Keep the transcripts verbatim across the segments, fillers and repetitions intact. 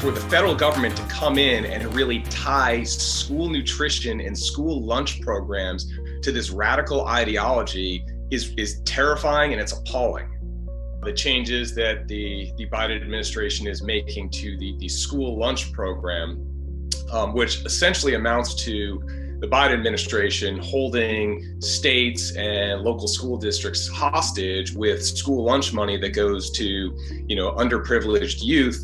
for the federal government to come in and really tie school nutrition and school lunch programs to this radical ideology is, is terrifying and it's appalling. The changes that the, the Biden administration is making to the, the school lunch program, um, which essentially amounts to the Biden administration holding states and local school districts hostage with school lunch money that goes to, you know, underprivileged youth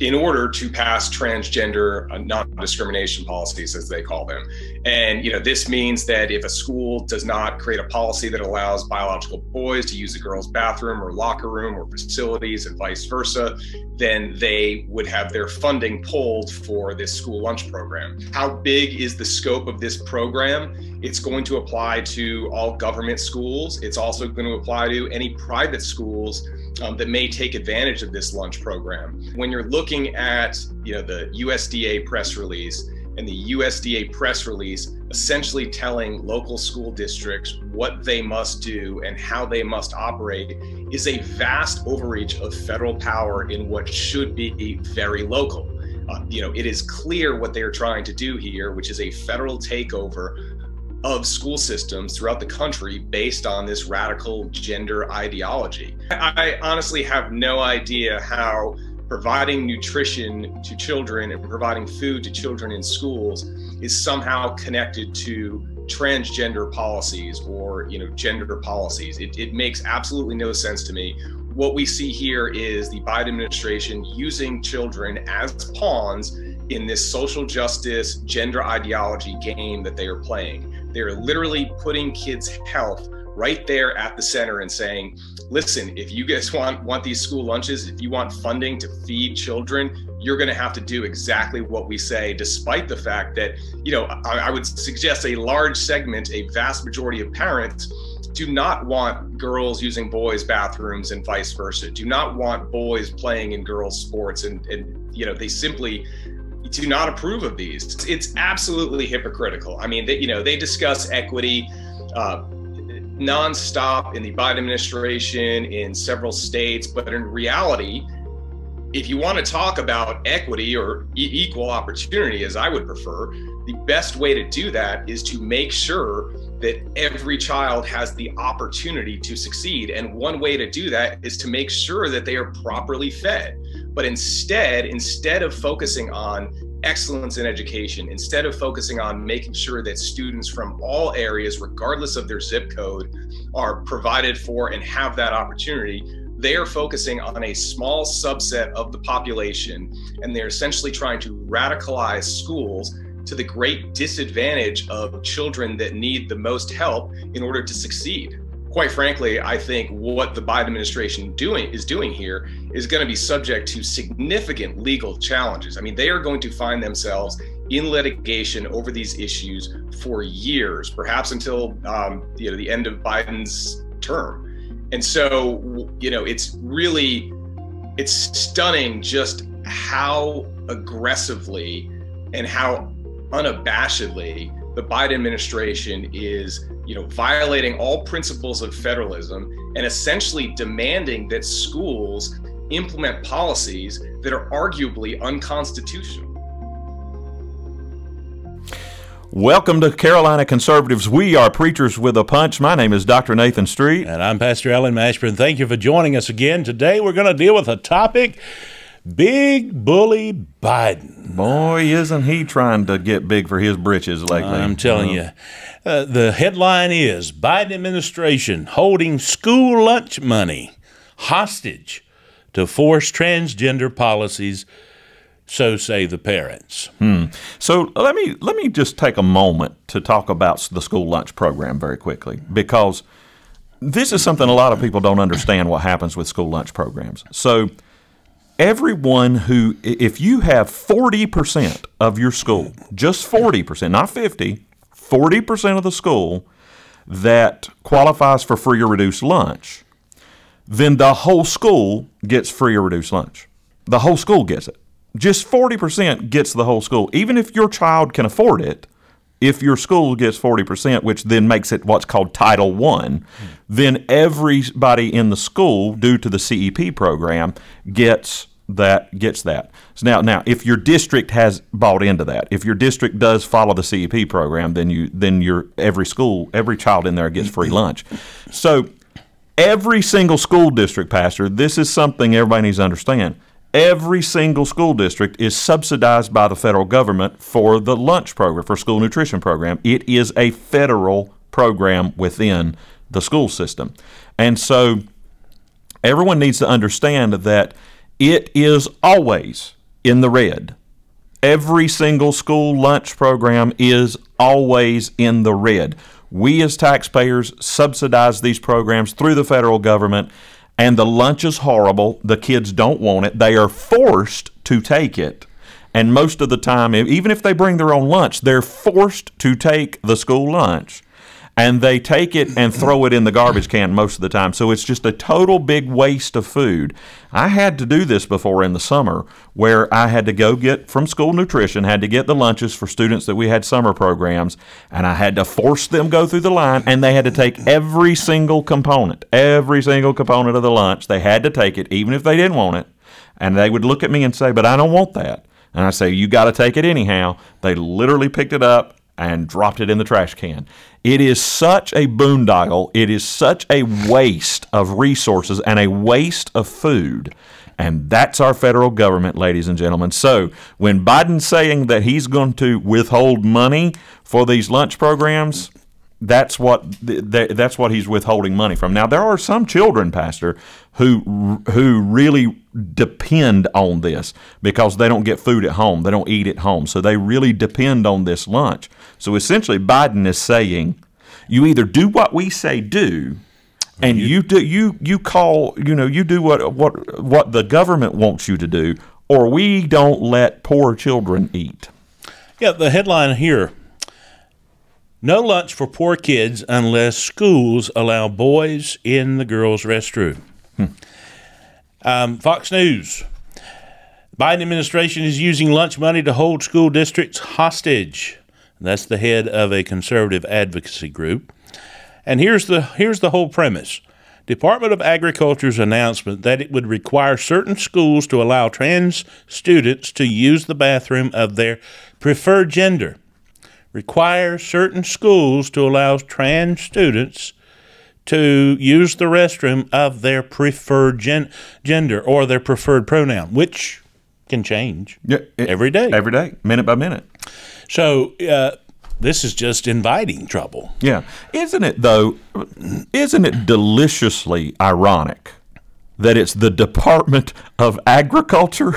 in order to pass transgender non-discrimination policies, as they call them. And, you know, this means that if a school does not create a policy that allows biological boys to use a girl's bathroom or locker room or facilities and vice versa, then they would have their funding pulled for this school lunch program. How big is the scope of this program? It's going to apply to all government schools. It's also going to apply to any private schools Um, that may take advantage of this lunch program. When you're looking at, you know, the U S D A press release and the U S D A press release essentially telling local school districts what they must do and how they must operate is a vast overreach of federal power in what should be very local. Uh, you know, it is clear what they are trying to do here, which is a federal takeover of school systems throughout the country based on this radical gender ideology. I honestly have no idea how providing nutrition to children and providing food to children in schools is somehow connected to transgender policies or, you know, gender policies. It, it makes absolutely no sense to me. What we see here is the Biden administration using children as pawns in this social justice, gender ideology game that they are playing. They're literally putting kids' health right there at the center and saying, listen, if you guys want, want these school lunches, if you want funding to feed children, you're gonna have to do exactly what we say, despite the fact that, you know, I, I would suggest a large segment, a vast majority of parents do not want girls using boys' bathrooms and vice versa, do not want boys playing in girls' sports, and, and you know, they simply do not approve of these. It's absolutely hypocritical. I mean, they, you know, they discuss equity uh, nonstop in the Biden administration in several states, but in reality, if you want to talk about equity or e- equal opportunity, as I would prefer, the best way to do that is to make sure that every child has the opportunity to succeed. And one way to do that is to make sure that they are properly fed. But instead, instead of focusing on excellence in education, instead of focusing on making sure that students from all areas, regardless of their zip code, are provided for and have that opportunity, they are focusing on a small subset of the population, and they're essentially trying to radicalize schools to the great disadvantage of children that need the most help in order to succeed. Quite frankly, I think what the Biden administration doing is doing here is going to be subject to significant legal challenges. I mean, they are going to find themselves in litigation over these issues for years, perhaps until um, you know, the end of Biden's term. And so, you know, it's really, it's stunning just how aggressively and how unabashedly the Biden administration is, you know, violating all principles of federalism and essentially demanding that schools implement policies that are arguably unconstitutional. Welcome to Carolina Conservatives. We are Preachers with a Punch. My name is Doctor Nathan Street. And I'm Pastor Alan Mashburn. Thank you for joining us again. Today we're going to deal with a topic, Big Bully Biden. Boy, isn't he trying to get big for his britches lately. I'm telling you. Uh, the headline is, Biden administration holding school lunch money hostage to force transgender policies. So say the parents. Hmm. So let me let me just take a moment to talk about the school lunch program very quickly, because this is something a lot of people don't understand what happens with school lunch programs. So everyone who, if you have forty percent of your school, just forty percent, not fifty, forty percent of the school that qualifies for free or reduced lunch, then the whole school gets free or reduced lunch. The whole school gets it. Just forty percent gets the whole school. Even if your child can afford it, if your school gets forty percent, which then makes it what's called Title One, mm. then everybody in the school, due to the C E P program, gets that gets that. So now, now, if your district has bought into that, if your district does follow the C E P program, then you, then your every school, every child in there gets free lunch. So every single school district, Pastor, this is something everybody needs to understand. Every single school district is subsidized by the federal government for the lunch program, for school nutrition program. It is a federal program within the school system. And so everyone needs to understand that it is always in the red. Every single school lunch program is always in the red. We as taxpayers subsidize these programs through the federal government, and the lunch is horrible. The kids don't want it. They are forced to take it. And most of the time, even if they bring their own lunch, they're forced to take the school lunch. And they take it and throw it in the garbage can most of the time. So it's just a total big waste of food. I had to do this before in the summer, where I had to go get from school nutrition, had to get the lunches for students that we had summer programs, and I had to force them go through the line, and they had to take every single component, every single component of the lunch. They had to take it, even if they didn't want it. And they would look at me and say, but I don't want that. And I say, you got to take it anyhow. They literally picked it up and dropped it in the trash can. It is such a boondoggle. It is such a waste of resources and a waste of food. And that's our federal government, ladies and gentlemen. So when Biden's saying that he's going to withhold money for these lunch programs, that's what that's what he's withholding money from. Now, there are some children, Pastor, who who really depend on this because they don't get food at home. They don't eat at home. So they really depend on this lunch. So essentially, Biden is saying, you either do what we say do, and you do you you call you know you do what what what the government wants you to do, or we don't let poor children eat. Yeah, the headline here. No lunch for poor kids unless schools allow boys in the girls' restroom. Hmm. Um, Fox News. Biden administration is using lunch money to hold school districts hostage. That's the head of a conservative advocacy group. And here's the here's the whole premise. Department of Agriculture's announcement that it would require certain schools to allow trans students to use the bathroom of their preferred gender. Require certain schools to allow trans students to use the restroom of their preferred gen- gender or their preferred pronoun, which can change yeah, it, every day. Every day, minute by minute. So uh, this is just inviting trouble. Yeah. Isn't it, though, isn't it deliciously ironic that it's the Department of Agriculture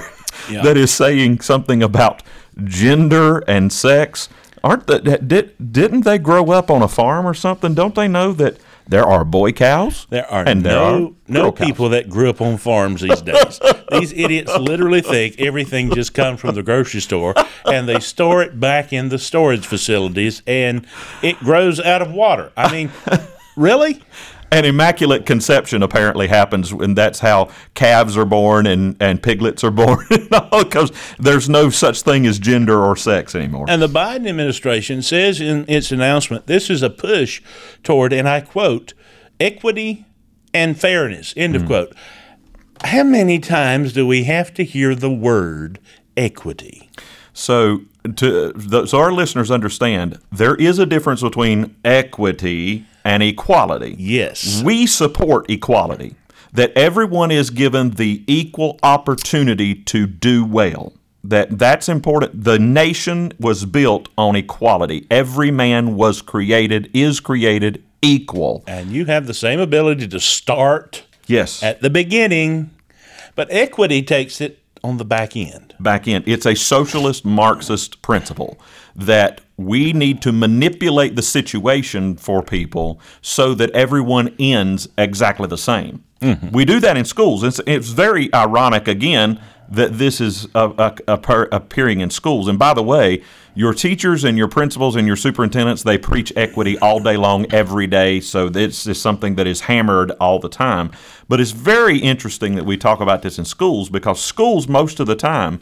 yeah. that is saying something about gender and sex? Aren't the, did, didn't they grow up on a farm or something? Don't they know that there are boy cows? There are and there no, are no people that grew up on farms these days. These idiots literally think everything just comes from the grocery store, and they store it back in the storage facilities, and it grows out of water. I mean, really? And immaculate conception apparently happens, and that's how calves are born and, and piglets are born, because there's no such thing as gender or sex anymore. And the Biden administration says in its announcement, this is a push toward, and I quote, equity and fairness, end of mm-hmm. quote. How many times do we have to hear the word equity? So to so our listeners understand, there is a difference between equity and equality. Yes. We support equality, that everyone is given the equal opportunity to do well. That that's important. The nation was built on equality. Every man was created, is created equal. And you have the same ability to start yes. at the beginning, but equity takes it on the back end. Back end. It's a socialist Marxist principle that we need to manipulate the situation for people so that everyone ends exactly the same. Mm-hmm. We do that in schools. It's, it's very ironic, again, that this is a, a, a, appearing in schools. And by the way, your teachers and your principals and your superintendents, they preach equity all day long, every day. So this is something that is hammered all the time. But it's very interesting that we talk about this in schools, because schools most of the time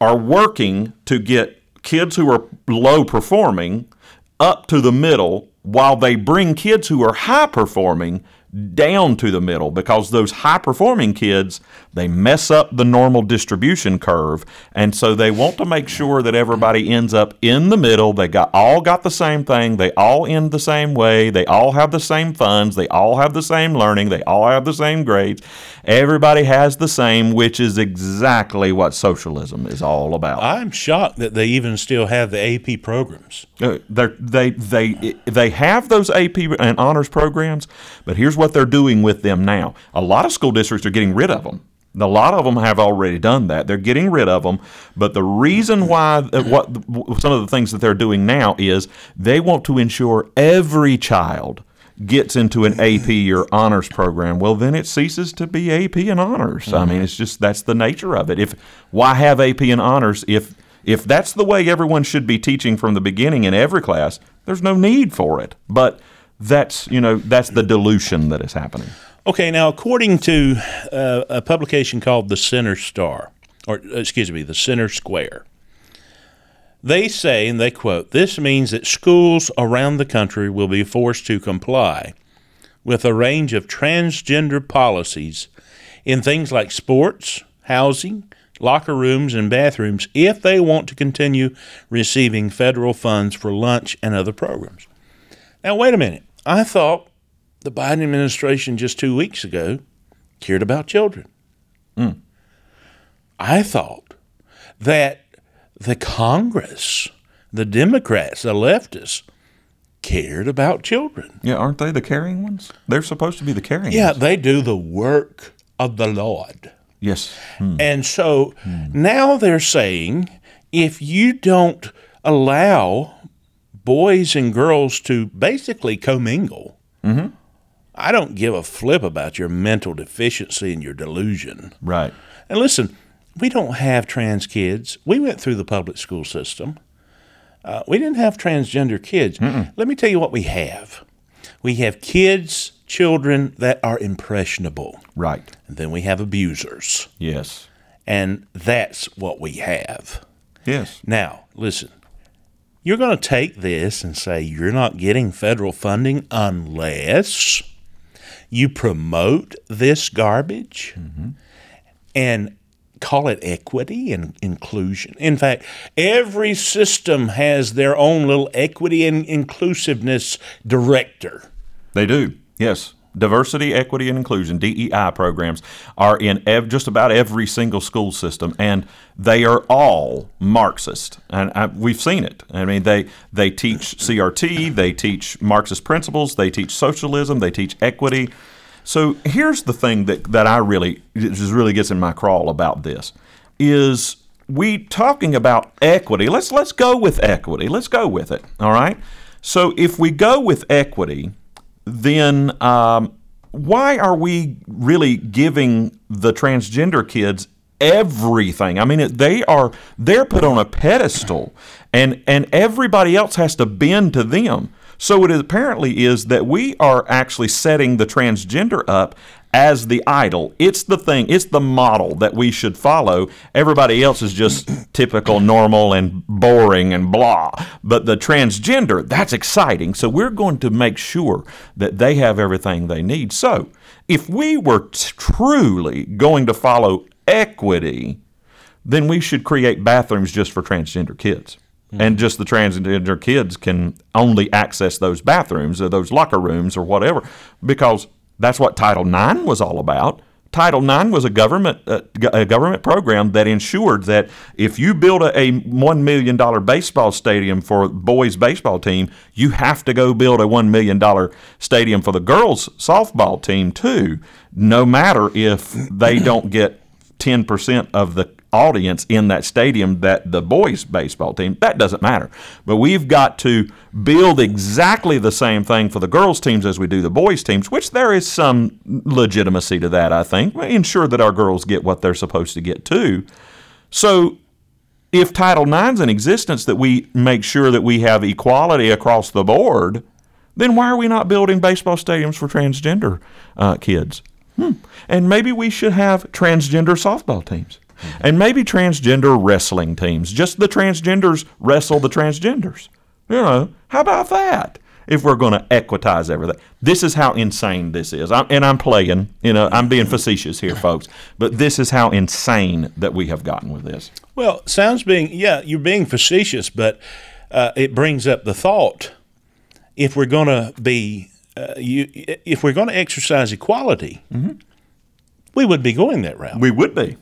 are working to get kids who are low performing up to the middle, while they bring kids who are high performing down to the middle, because those high-performing kids, they mess up the normal distribution curve. And so they want to make sure that everybody ends up in the middle. They got all got the same thing. They all end the same way. They all have the same funds. They all have the same learning. They all have the same grades. Everybody has the same, which is exactly what socialism is all about. I'm shocked that they even still have the A P programs. Uh, they, they, they have those A P and honors programs, but here's what what they're doing with them now. A lot of school districts are getting rid of them. A lot of them have already done that. They're getting rid of them. But the reason why, what some of the things that they're doing now is they want to ensure every child gets into an A P or honors program. Well, then it ceases to be A P and honors. Mm-hmm. I mean, it's just, that's the nature of it. If why have A P and honors if if that's the way everyone should be teaching from the beginning in every class? There's no need for it. But That's, you know, that's the dilution that is happening. Okay, now, according to uh, a publication called The Center Star, or excuse me, The Center Square, they say, and they quote, "This means that schools around the country will be forced to comply with a range of transgender policies in things like sports, housing, locker rooms, and bathrooms if they want to continue receiving federal funds for lunch and other programs." Now, wait a minute. I thought the Biden administration just two weeks ago cared about children. Mm. I thought that the Congress, the Democrats, the leftists, cared about children. Yeah, aren't they the caring ones? They're supposed to be the caring yeah, ones. Yeah, they do the work of the Lord. Yes. Mm. And so mm. now they're saying if you don't allow boys and girls to basically commingle. Mm-hmm. I don't give a flip about your mental deficiency and your delusion. Right. And listen, we don't have trans kids. We went through the public school system. Uh, we didn't have transgender kids. Mm-mm. Let me tell you what we have. We have kids, children that are impressionable. Right. And then we have abusers. Yes. And that's what we have. Yes. Now, listen. You're going to take this and say you're not getting federal funding unless you promote this garbage mm-hmm. and call it equity and inclusion. In fact, every system has their own little equity and inclusiveness director. They do, yes. Diversity, equity, and inclusion, D E I programs, are in ev- just about every single school system, and they are all Marxist. And I, we've seen it. I mean, they, they teach C R T, they teach Marxist principles, they teach socialism, they teach equity. So here's the thing that, that I really, just really gets in my crawl about this, is we talking about equity. Let's, let's go with equity. Let's go with it, all right? So if we go with equity, then um, why are we really giving the transgender kids everything? I mean, they are they're put on a pedestal, and, and everybody else has to bend to them. So it apparently is that we are actually setting the transgender up as the idol. It's the thing, it's the model that we should follow. Everybody else is just typical, normal, and boring, and blah. But the transgender, that's exciting. So we're going to make sure that they have everything they need. So if we were truly going to follow equity, then we should create bathrooms just for transgender kids. And just the transgender kids can only access those bathrooms or those locker rooms or whatever, because that's what Title nine was all about. Title nine was a government uh, a government program that ensured that if you build a, a one million dollars baseball stadium for boys' baseball team, you have to go build a one million dollars stadium for the girls' softball team too, no matter if they don't get ten percent of the audience in that stadium that the boys baseball team, that doesn't matter. But we've got to build exactly the same thing for the girls teams as we do the boys teams, which there is some legitimacy to that, I think. We ensure that our girls get what they're supposed to get too. So if Title nine's in existence, that we make sure that we have equality across the board, then why are we not building baseball stadiums for transgender uh, kids? Hmm. And maybe we should have transgender softball teams. And maybe transgender wrestling teams. Just the transgenders wrestle the transgenders. You know, how about that? if we're going to equitize everything. This is how insane this is. I'm, and I'm playing, you know, I'm being facetious here, folks, but this is how insane that we have gotten with this. Well, sounds being, yeah, you're being facetious, but uh, it brings up the thought, if we're going to be, uh, you, if we're going to exercise equality, mm-hmm. we would be going that route. We would be.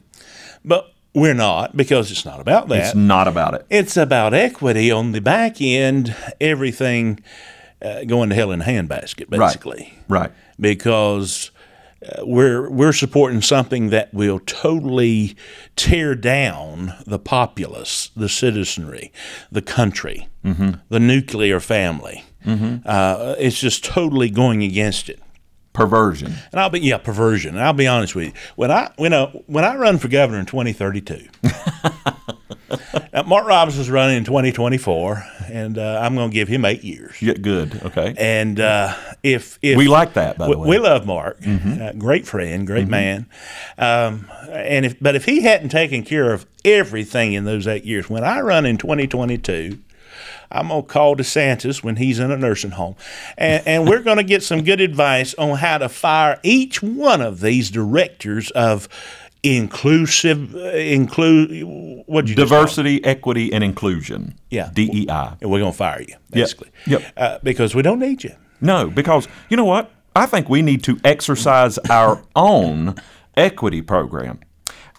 But we're not, because it's not about that. It's not about it. It's about equity on the back end, everything uh, going to hell in a handbasket, basically. Right, right. Because uh, we're we're supporting something that will totally tear down the populace, the citizenry, the country, mm-hmm. the nuclear family. Mm-hmm. Uh, it's just totally going against it. Perversion. And I'll be yeah, perversion. And I'll be honest with you. When I you know when I run for governor in twenty thirty-two, now Mark Robinson's running in twenty twenty-four, and uh, I'm going to give him eight years. Yeah, good. Okay. And uh, if if we like that, by we, the way, we love Mark. Mm-hmm. Uh, great friend, great mm-hmm. man. Um, and if but if he hadn't taken care of everything in those eight years, when I run in twenty twenty-two. I'm going to call DeSantis when he's in a nursing home, and, and we're going to get some good advice on how to fire each one of these directors of inclusive, uh, include what you diversity, equity, and inclusion. Yeah, D E I, and we're going to fire you basically. Yep, yep. Uh, because we don't need you. No, because you know what? I think we need to exercise our own equity program.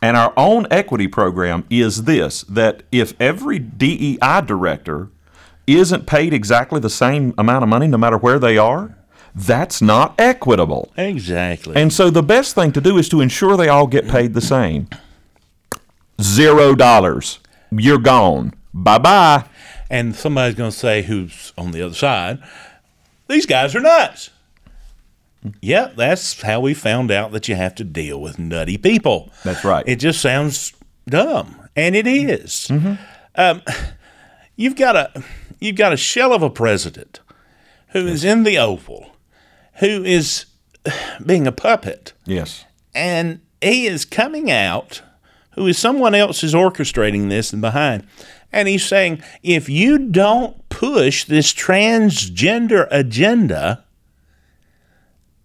And our own equity program is this, that if every D E I director isn't paid exactly the same amount of money no matter where they are, that's not equitable. Exactly. And so the best thing to do is to ensure they all get paid the same. Zero dollars. You're gone. Bye-bye. And somebody's going to say, who's on the other side, these guys are nuts. Yeah, that's how we found out that you have to deal with nutty people. That's right. It just sounds dumb, and it is. Mm-hmm. Um, you've got a you've got a shell of a president who yes. is in the Oval, who is being a puppet. Yes, and he is coming out. Who is someone else is orchestrating this and behind, and he's saying, if you don't push this transgender agenda,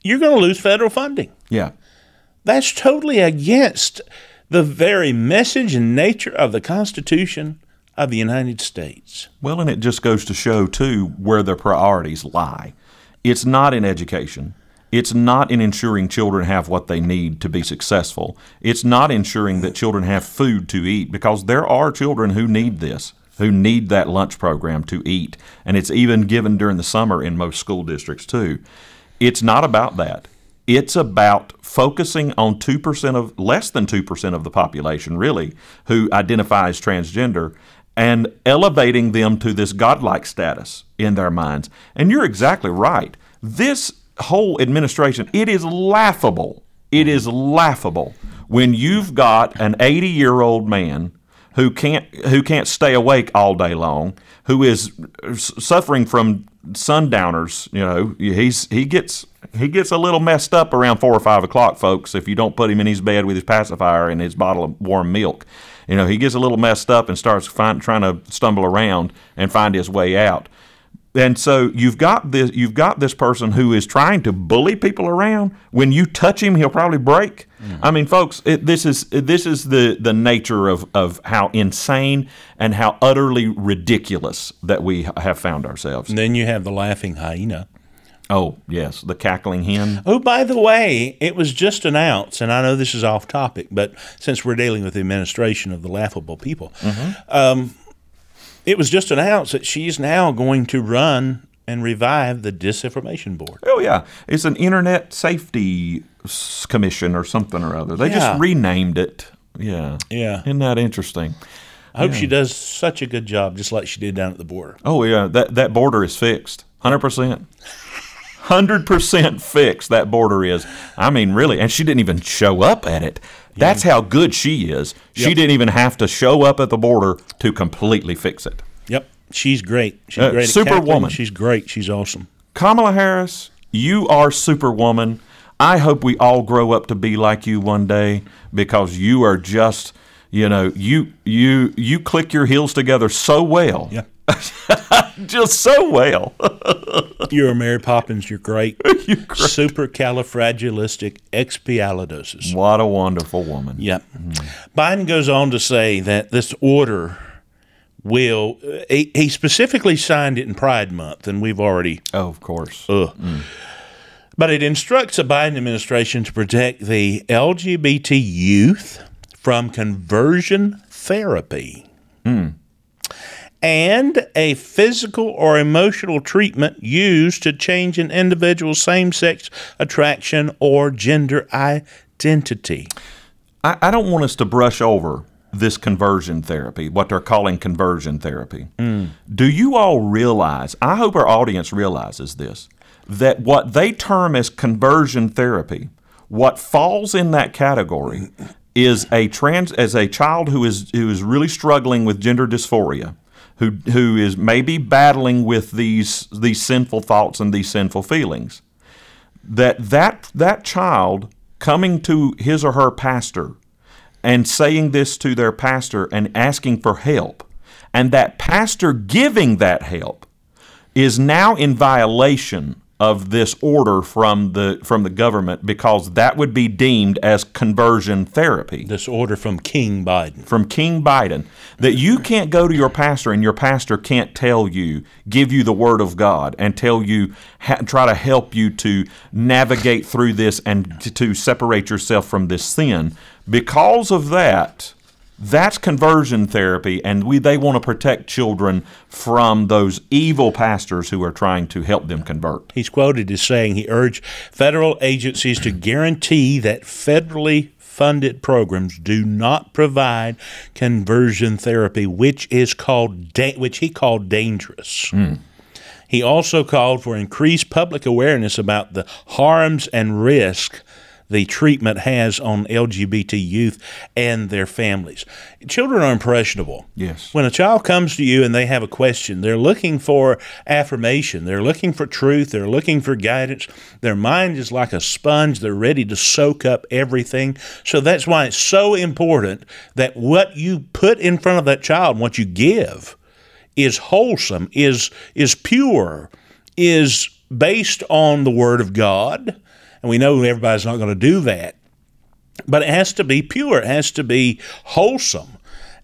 you're going to lose federal funding. Yeah. That's totally against the very message and nature of the Constitution of the United States. Well, and it just goes to show, too, where their priorities lie. It's not in education. It's not in ensuring children have what they need to be successful. It's not ensuring that children have food to eat, because there are children who need this, who need that lunch program to eat. And it's even given during the summer in most school districts, too. It's not about that. It's about focusing on two percent of, less than two percent of the population, really, who identifies transgender, and elevating them to this godlike status in their minds. And you're exactly right. This whole administration, it is laughable. It is laughable when you've got an eighty-year-old man who can't who can't stay awake all day long, who is suffering from sundowners. You know, he's he gets he gets a little messed up around four or five o'clock, folks. If you don't put him in his bed with his pacifier and his bottle of warm milk, you know, he gets a little messed up and starts find, trying to stumble around and find his way out. And so you've got this you've got this person who is trying to bully people around. When you touch him, he'll probably break. Mm-hmm. I mean, folks, it, this is this is the, the nature of, of how insane and how utterly ridiculous that we have found ourselves. And then you have the laughing hyena. Oh, yes, the cackling hen. Oh, by the way, it was just announced, and I know this is off topic, but since we're dealing with the administration of the laughable people, mm-hmm. um it was just announced that she's now going to run and revive the Disinformation Board. Oh, yeah. It's an Internet Safety Commission or something or other. They yeah. just renamed it. Yeah. Yeah. Isn't that interesting? I hope yeah. she does such a good job, just like she did down at the border. Oh, yeah. That, that border is fixed. one hundred percent. one hundred percent fixed, that border is. I mean, really. And she didn't even show up at it. That's how good she is. She yep. didn't even have to show up at the border to completely fix it. Yep. She's great. She's uh, great at Superwoman. She's great. She's awesome. Kamala Harris, you are Superwoman. I hope we all grow up to be like you one day, because you are just you know, you you you click your heels together so well. Yeah. Just so well. You're Mary Poppins. You're great. You're great. Supercalifragilisticexpialidocious. What a wonderful woman. Yep. Mm-hmm. Biden goes on to say that this order will – he specifically signed it in Pride Month, and we've already – Oh, of course. Ugh. Mm. But it instructs the Biden administration to protect the L G B T youth from conversion therapy. Mm. And a physical or emotional treatment used to change an individual's same-sex attraction or gender identity. I, I don't want us to brush over this conversion therapy, what they're calling conversion therapy. Mm. Do you all realize, I hope our audience realizes this, that what they term as conversion therapy, what falls in that category is a trans, as a child who is who is really struggling with gender dysphoria, who who is maybe battling with these these sinful thoughts and these sinful feelings, that that that child coming to his or her pastor and saying this to their pastor and asking for help, and that pastor giving that help is now in violation of this order from the from the government, because that would be deemed as conversion therapy. This order from King Biden. From King Biden. That you can't go to your pastor and your pastor can't tell you, give you the word of God and tell you, ha, try to help you to navigate through this and to, to separate yourself from this sin. Because of that, that's conversion therapy, and we they want to protect children from those evil pastors who are trying to help them convert. He's quoted as saying he urged federal agencies to guarantee that federally funded programs do not provide conversion therapy, which is called da- which he called dangerous. Mm. He also called for increased public awareness about the harms and risk the treatment has on L G B T youth and their families. Children are impressionable. Yes. When a child comes to you and they have a question, they're looking for affirmation. They're looking for truth. They're looking for guidance. Their mind is like a sponge. They're ready to soak up everything. So that's why it's so important that what you put in front of that child, what you give, is wholesome, is is pure, is based on the Word of God. And we know everybody's not going to do that. But it has to be pure. It has to be wholesome.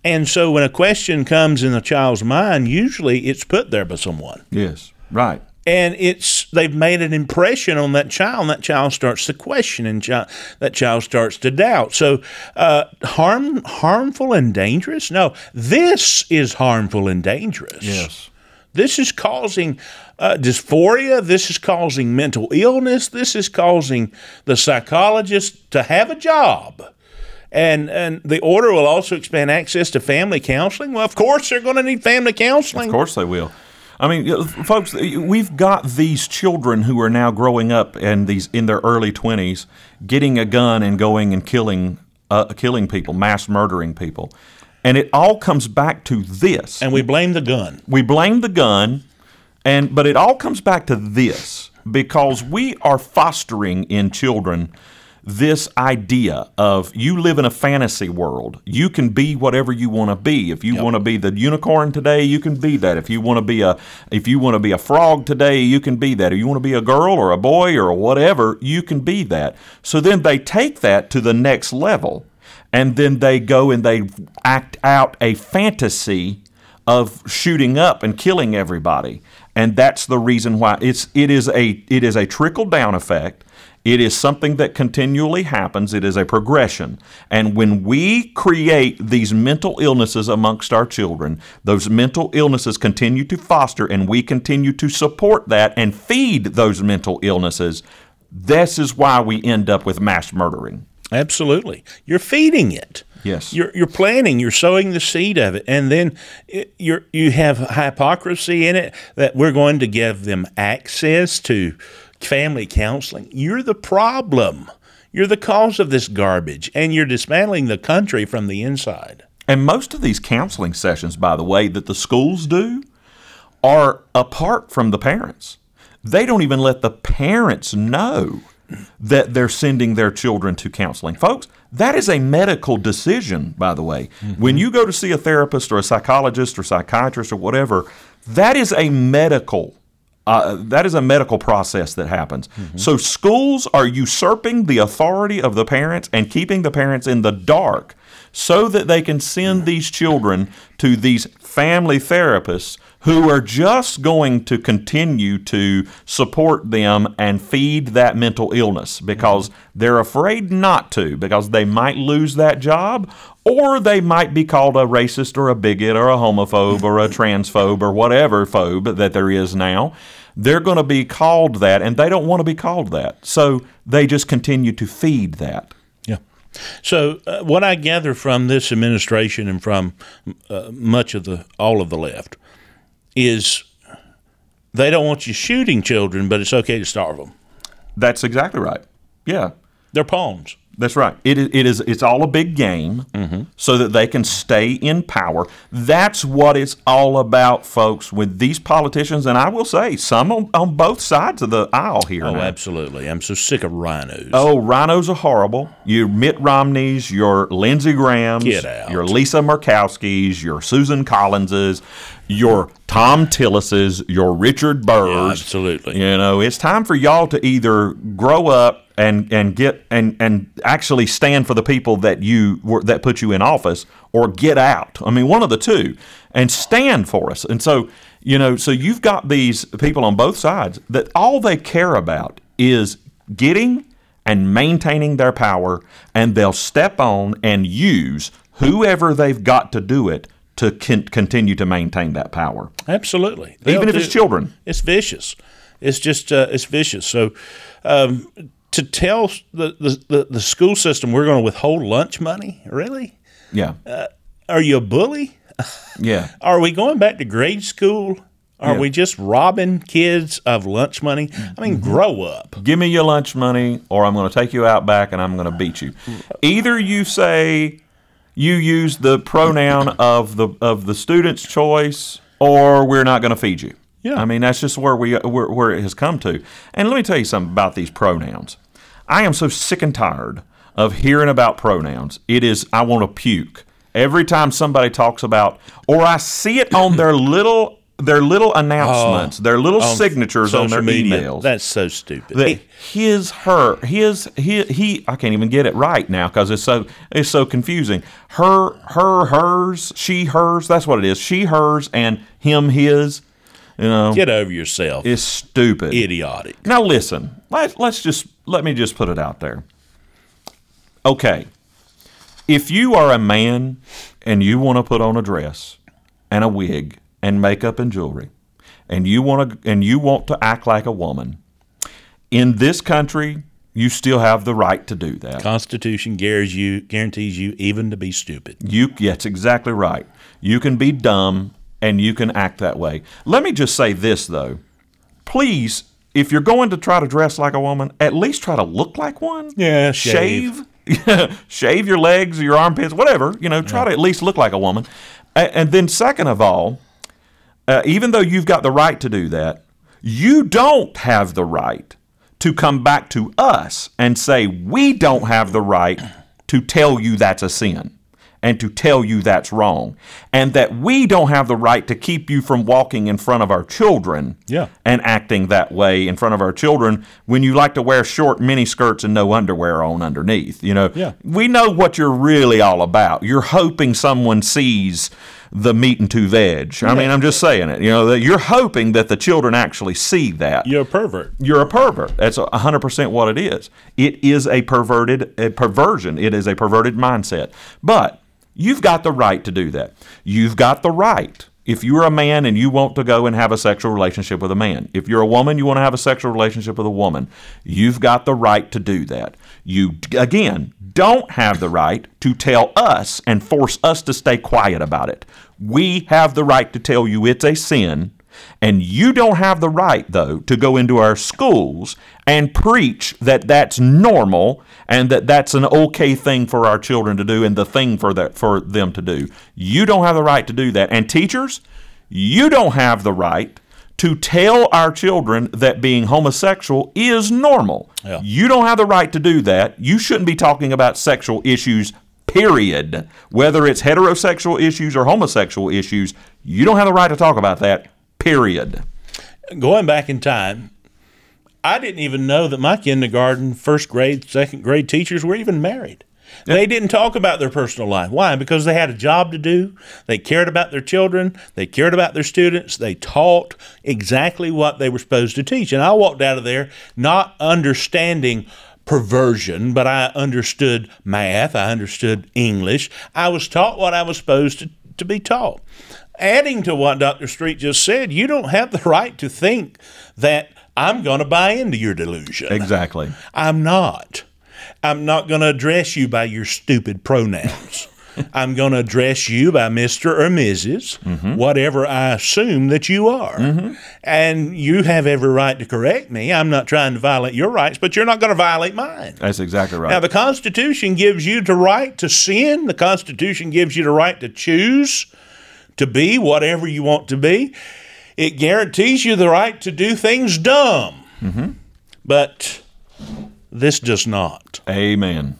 And so when a question comes in a child's mind, usually it's put there by someone. Yes, right. And it's they've made an impression on that child, and that child starts to question, and chi- that child starts to doubt. So uh, harm, harmful and dangerous? No, this is harmful and dangerous. Yes. This is causing uh, dysphoria. This is causing mental illness. This is causing the psychologist to have a job. And and the order will also expand access to family counseling. Well, of course they're going to need family counseling. Of course they will. I mean, folks, we've got these children who are now growing up and these in their early twenties getting a gun and going and killing uh, killing people, mass murdering people. And it all comes back to this. And we blame the gun. We blame the gun, and but it all comes back to this, because we are fostering in children this idea of you live in a fantasy world. You can be whatever you want to be. If you yep. want to be the unicorn today, you can be that. If you want to be a if you want to be a frog today, you can be that. If you want to be a girl or a boy or whatever, you can be that. So then they take that to the next level. And then they go and they act out a fantasy of shooting up and killing everybody. And that's the reason why it's it is a it is a trickle-down effect. It is something that continually happens. It is a progression. And when we create these mental illnesses amongst our children, those mental illnesses continue to foster, and we continue to support that and feed those mental illnesses. This is why we end up with mass murdering. Absolutely. You're feeding it. Yes. You're you're planting, you're sowing the seed of it, and then it, you're you have hypocrisy in it that we're going to give them access to family counseling. You're the problem. You're the cause of this garbage, and you're dismantling the country from the inside. And most of these counseling sessions, by the way, that the schools do are apart from the parents. They don't even let the parents know that they're sending their children to counseling. Folks, that is a medical decision, by the way. Mm-hmm. When you go to see a therapist or a psychologist or psychiatrist or whatever, that is a medical uh, that is a medical process that happens. Mm-hmm. So schools are usurping the authority of the parents and keeping the parents in the dark so that they can send mm-hmm. these children to these family therapists who are just going to continue to support them and feed that mental illness because they're afraid not to, because they might lose that job or they might be called a racist or a bigot or a homophobe or a transphobe or whatever phobe that there is now. They're going to be called that, and they don't want to be called that. So they just continue to feed that. So uh, what I gather from this administration and from uh, much of the all of the left is they don't want you shooting children, but it's okay to starve them. That's exactly right. Yeah, they're pawns. That's right. It it is. It's all a big game, mm-hmm. so that they can stay in power. That's what it's all about, folks. With these politicians, and I will say, some on, on both sides of the aisle here. Oh, now. Absolutely. I'm so sick of rhinos. Oh, rhinos are horrible. Your Mitt Romneys, your Lindsey Grahams, Get out. your Lisa Murkowskis, your Susan Collinses, your Tom Tillises, your Richard Burrs. Yeah, absolutely. You know, it's time for y'all to either grow up and and get and and actually stand for the people that you were, that put you in office, or get out. I mean, one of the two, and stand for us. And so, you know, so you've got these people on both sides that all they care about is getting and maintaining their power, and they'll step on and use whoever they've got to do it to con- continue to maintain that power. Absolutely. They'll Even if do, it's children. It's vicious. It's just uh, it's vicious. So um To tell the, the, the school system we're going to withhold lunch money? Really? Yeah. Uh, are you a bully? Yeah. Are we going back to grade school? Are yeah. we just robbing kids of lunch money? I mean, mm-hmm. grow up. Give me your lunch money, or I'm going to take you out back and I'm going to beat you. Either you say you use the pronoun of the of the student's choice, or we're not going to feed you. Yeah. I mean, that's just where we where, where it has come to. And let me tell you something about these pronouns. I am so sick and tired of hearing about pronouns. It is, I want to puke every time somebody talks about, or I see it on their little their little announcements, oh, their little on signatures on their media. Emails. That's so stupid. The, his, her, his, he, he. I can't even get it right now because it's so it's so confusing. Her, her, hers, she, hers. That's what it is. She, hers, and him, his. You know, get over yourself. It's stupid, idiotic. Now listen, let, let's just let me just put it out there. Okay, if you are a man and you want to put on a dress and a wig and makeup and jewelry, and you want to and you want to act like a woman in this country, you still have the right to do that. Constitution guarantees you guarantees you even to be stupid. You that's exactly right. You can be dumb. And you can act that way. Let me just say this, though. Please, if you're going to try to dress like a woman, at least try to look like one. Yeah, shave. Shave, shave your legs, your armpits, whatever. You know, try yeah. to at least look like a woman. And then second of all, uh, even though you've got the right to do that, you don't have the right to come back to us and say, we don't have the right to tell you that's a sin. And to tell you that's wrong, and that we don't have the right to keep you from walking in front of our children yeah. and acting that way in front of our children when you like to wear short mini skirts and no underwear on underneath. You know, yeah. we know what you're really all about. You're hoping someone sees the meat and two veg. I yeah. mean, I'm just saying it. You know, that you're hoping that the children actually see that. You're a pervert. You're a pervert. That's one hundred percent what it is. It is a perverted a perversion. It is a perverted mindset. But you've got the right to do that. You've got the right. If you're a man and you want to go and have a sexual relationship with a man, if you're a woman, you want to have a sexual relationship with a woman, you've got the right to do that. You, again, don't have the right to tell us and force us to stay quiet about it. We have the right to tell you it's a sin, and you don't have the right, though, to go into our schools and preach that that's normal and that that's an okay thing for our children to do and the thing for that for them to do. You don't have the right to do that. And teachers, you don't have the right to tell our children that being homosexual is normal. Yeah. You don't have the right to do that. You shouldn't be talking about sexual issues, period. Whether it's heterosexual issues or homosexual issues, you don't have the right to talk about that, period. Going back in time, I didn't even know that my kindergarten, first grade, second grade teachers were even married. Yeah. They didn't talk about their personal life. Why? Because they had a job to do. They cared about their children. They cared about their students. They taught exactly what they were supposed to teach. And I walked out of there not understanding perversion, but I understood math. I understood English. I was taught what I was supposed to, to be taught. Adding to what Doctor Street just said, you don't have the right to think that I'm going to buy into your delusion. Exactly. I'm not. I'm not going to address you by your stupid pronouns. I'm going to address you by Mister or Missus, mm-hmm. whatever I assume that you are. Mm-hmm. And you have every right to correct me. I'm not trying to violate your rights, but you're not going to violate mine. That's exactly right. Now, the Constitution gives you the right to sin. The Constitution gives you the right to choose to be whatever you want to be. It guarantees you the right to do things dumb. Mm-hmm. But this does not. Amen.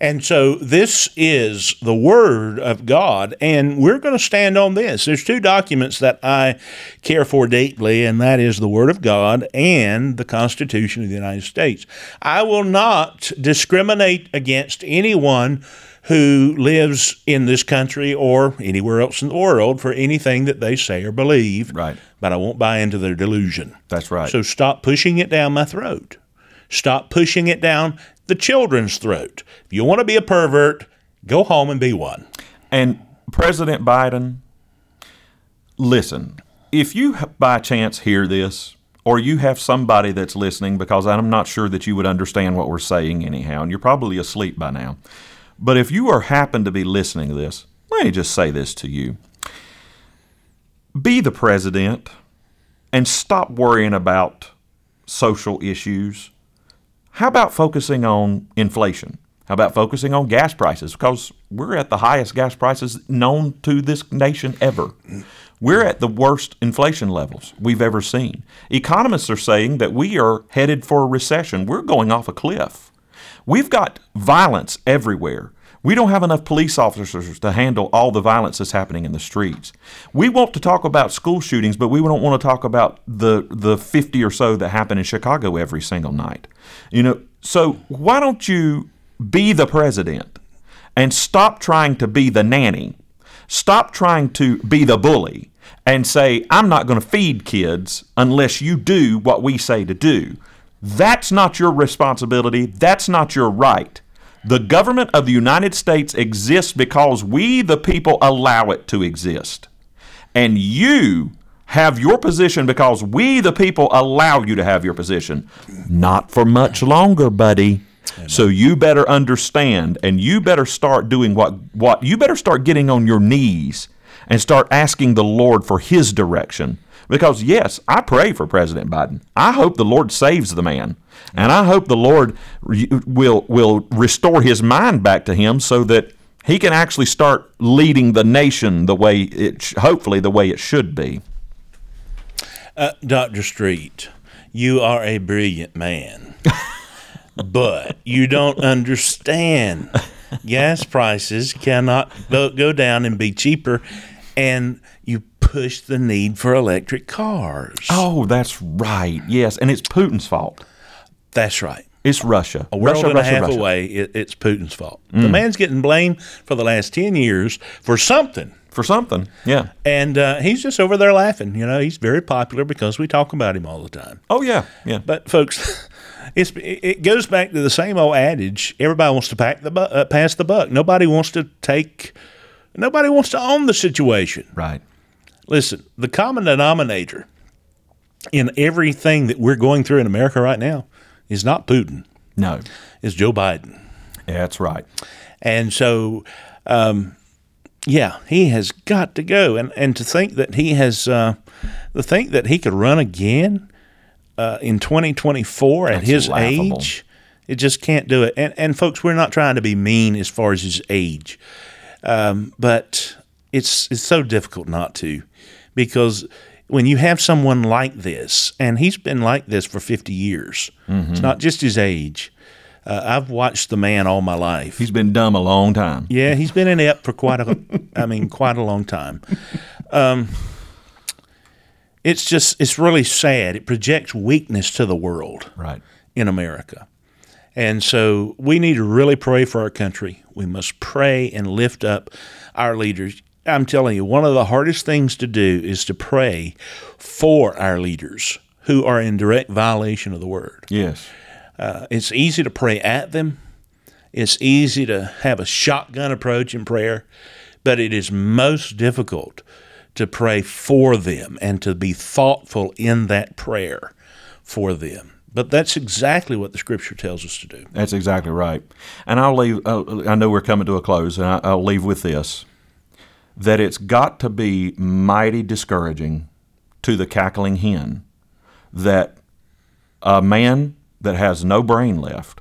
And so this is the Word of God, and we're going to stand on this. There's two documents that I care for deeply, and that is the Word of God and the Constitution of the United States. I will not discriminate against anyone who lives in this country or anywhere else in the world for anything that they say or believe, right? But I won't buy into their delusion. That's right. So stop pushing it down my throat. Stop pushing it down the children's throat. If you want to be a pervert, go home and be one. And President Biden, listen, if you by chance hear this, or you have somebody that's listening, because I'm not sure that you would understand what we're saying anyhow, and you're probably asleep by now. But if you are happen to be listening to this, let me just say this to you. Be the president and stop worrying about social issues. How about focusing on inflation? How about focusing on gas prices? Because we're at the highest gas prices known to this nation ever. We're at the worst inflation levels we've ever seen. Economists are saying that we are headed for a recession. We're going off a cliff. We've got violence everywhere. We don't have enough police officers to handle all the violence that's happening in the streets. We want to talk about school shootings, but we don't want to talk about the the fifty or so that happen in Chicago every single night. You know, so why don't you be the president and stop trying to be the nanny? Stop trying to be the bully and say, I'm not going to feed kids unless you do what we say to do. That's not your responsibility. That's not your right. The government of the United States exists because we, the people, allow it to exist. And you have your position because we, the people, allow you to have your position. Not for much longer, buddy. Amen. So you better understand, and you better start doing what, what you better start getting on your knees and start asking the Lord for his direction. Because, yes, I pray for President Biden. I hope the Lord saves the man. And I hope the Lord will will restore his mind back to him so that he can actually start leading the nation the way it, hopefully the way it should be. Uh, Doctor Street, you are a brilliant man, but you don't understand. Gas prices cannot go down and be cheaper, and you push the need for electric cars. Oh, that's right. Yes, and it's Putin's fault. That's right. It's Russia. A world Russia, and a Russia, half Russia. away, it, it's Putin's fault. Mm. The man's getting blamed for the last ten years for something. For something, yeah. And uh, he's just over there laughing. You know, he's very popular because we talk about him all the time. Oh, yeah, yeah. But, folks, it's, it goes back to the same old adage. Everybody wants to pack the bu- uh, pass the buck. Nobody wants to take – nobody wants to own the situation. Right. Listen, the common denominator in everything that we're going through in America right now is not Putin. No. It's Joe Biden. Yeah, that's right. And so, um, yeah, he has got to go. And, and to think that he has uh, – to think that he could run again uh, in twenty twenty-four at his laughable. age, it just can't do it. And, and, folks, we're not trying to be mean as far as his age. Um, but – It's it's so difficult not to, because when you have someone like this, and he's been like this for fifty years, mm-hmm. It's not just his age. Uh, I've watched the man all my life. He's been dumb a long time. Yeah, he's been inept for quite a, I mean, quite a long time. Um, it's just, it's really sad. It projects weakness to the world, right, in America. And so we need to really pray for our country. We must pray and lift up our leaders. I'm telling you, one of the hardest things to do is to pray for our leaders who are in direct violation of the word. Yes. Uh, it's easy to pray at them. It's easy to have a shotgun approach in prayer, but it is most difficult to pray for them and to be thoughtful in that prayer for them. But that's exactly what the Scripture tells us to do. That's exactly right. And I'll leave, uh, I know we're coming to a close, and I, I'll leave with this, that it's got to be mighty discouraging to the cackling hen that a man that has no brain left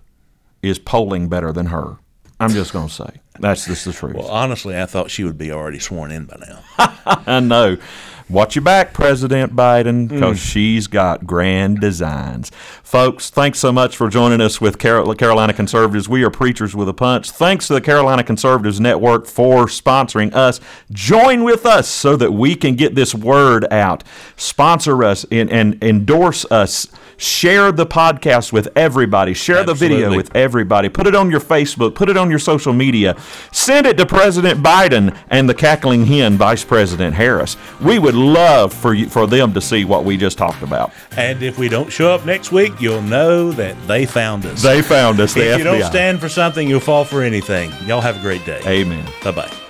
is polling better than her. I'm just going to say. That's just the truth. Well, honestly, I thought she would be already sworn in by now. I know. Watch your back, President Biden, because mm. she's got grand designs. Folks, thanks so much for joining us with Carolina Conservatives. We are Preachers with a Punch. Thanks to the Carolina Conservatives Network for sponsoring us. Join with us so that we can get this word out. Sponsor us and, and endorse us. Share the podcast with everybody. Share Absolutely. The video with everybody. Put it on your Facebook. Put it on your social media. Send it to President Biden and the cackling hen, Vice President Harris. We would love for you, for them to see what we just talked about. And if we don't show up next week, you'll know that they found us. They found us, the F B I. If you don't stand for something, you'll fall for anything. Y'all have a great day. Amen. Bye-bye.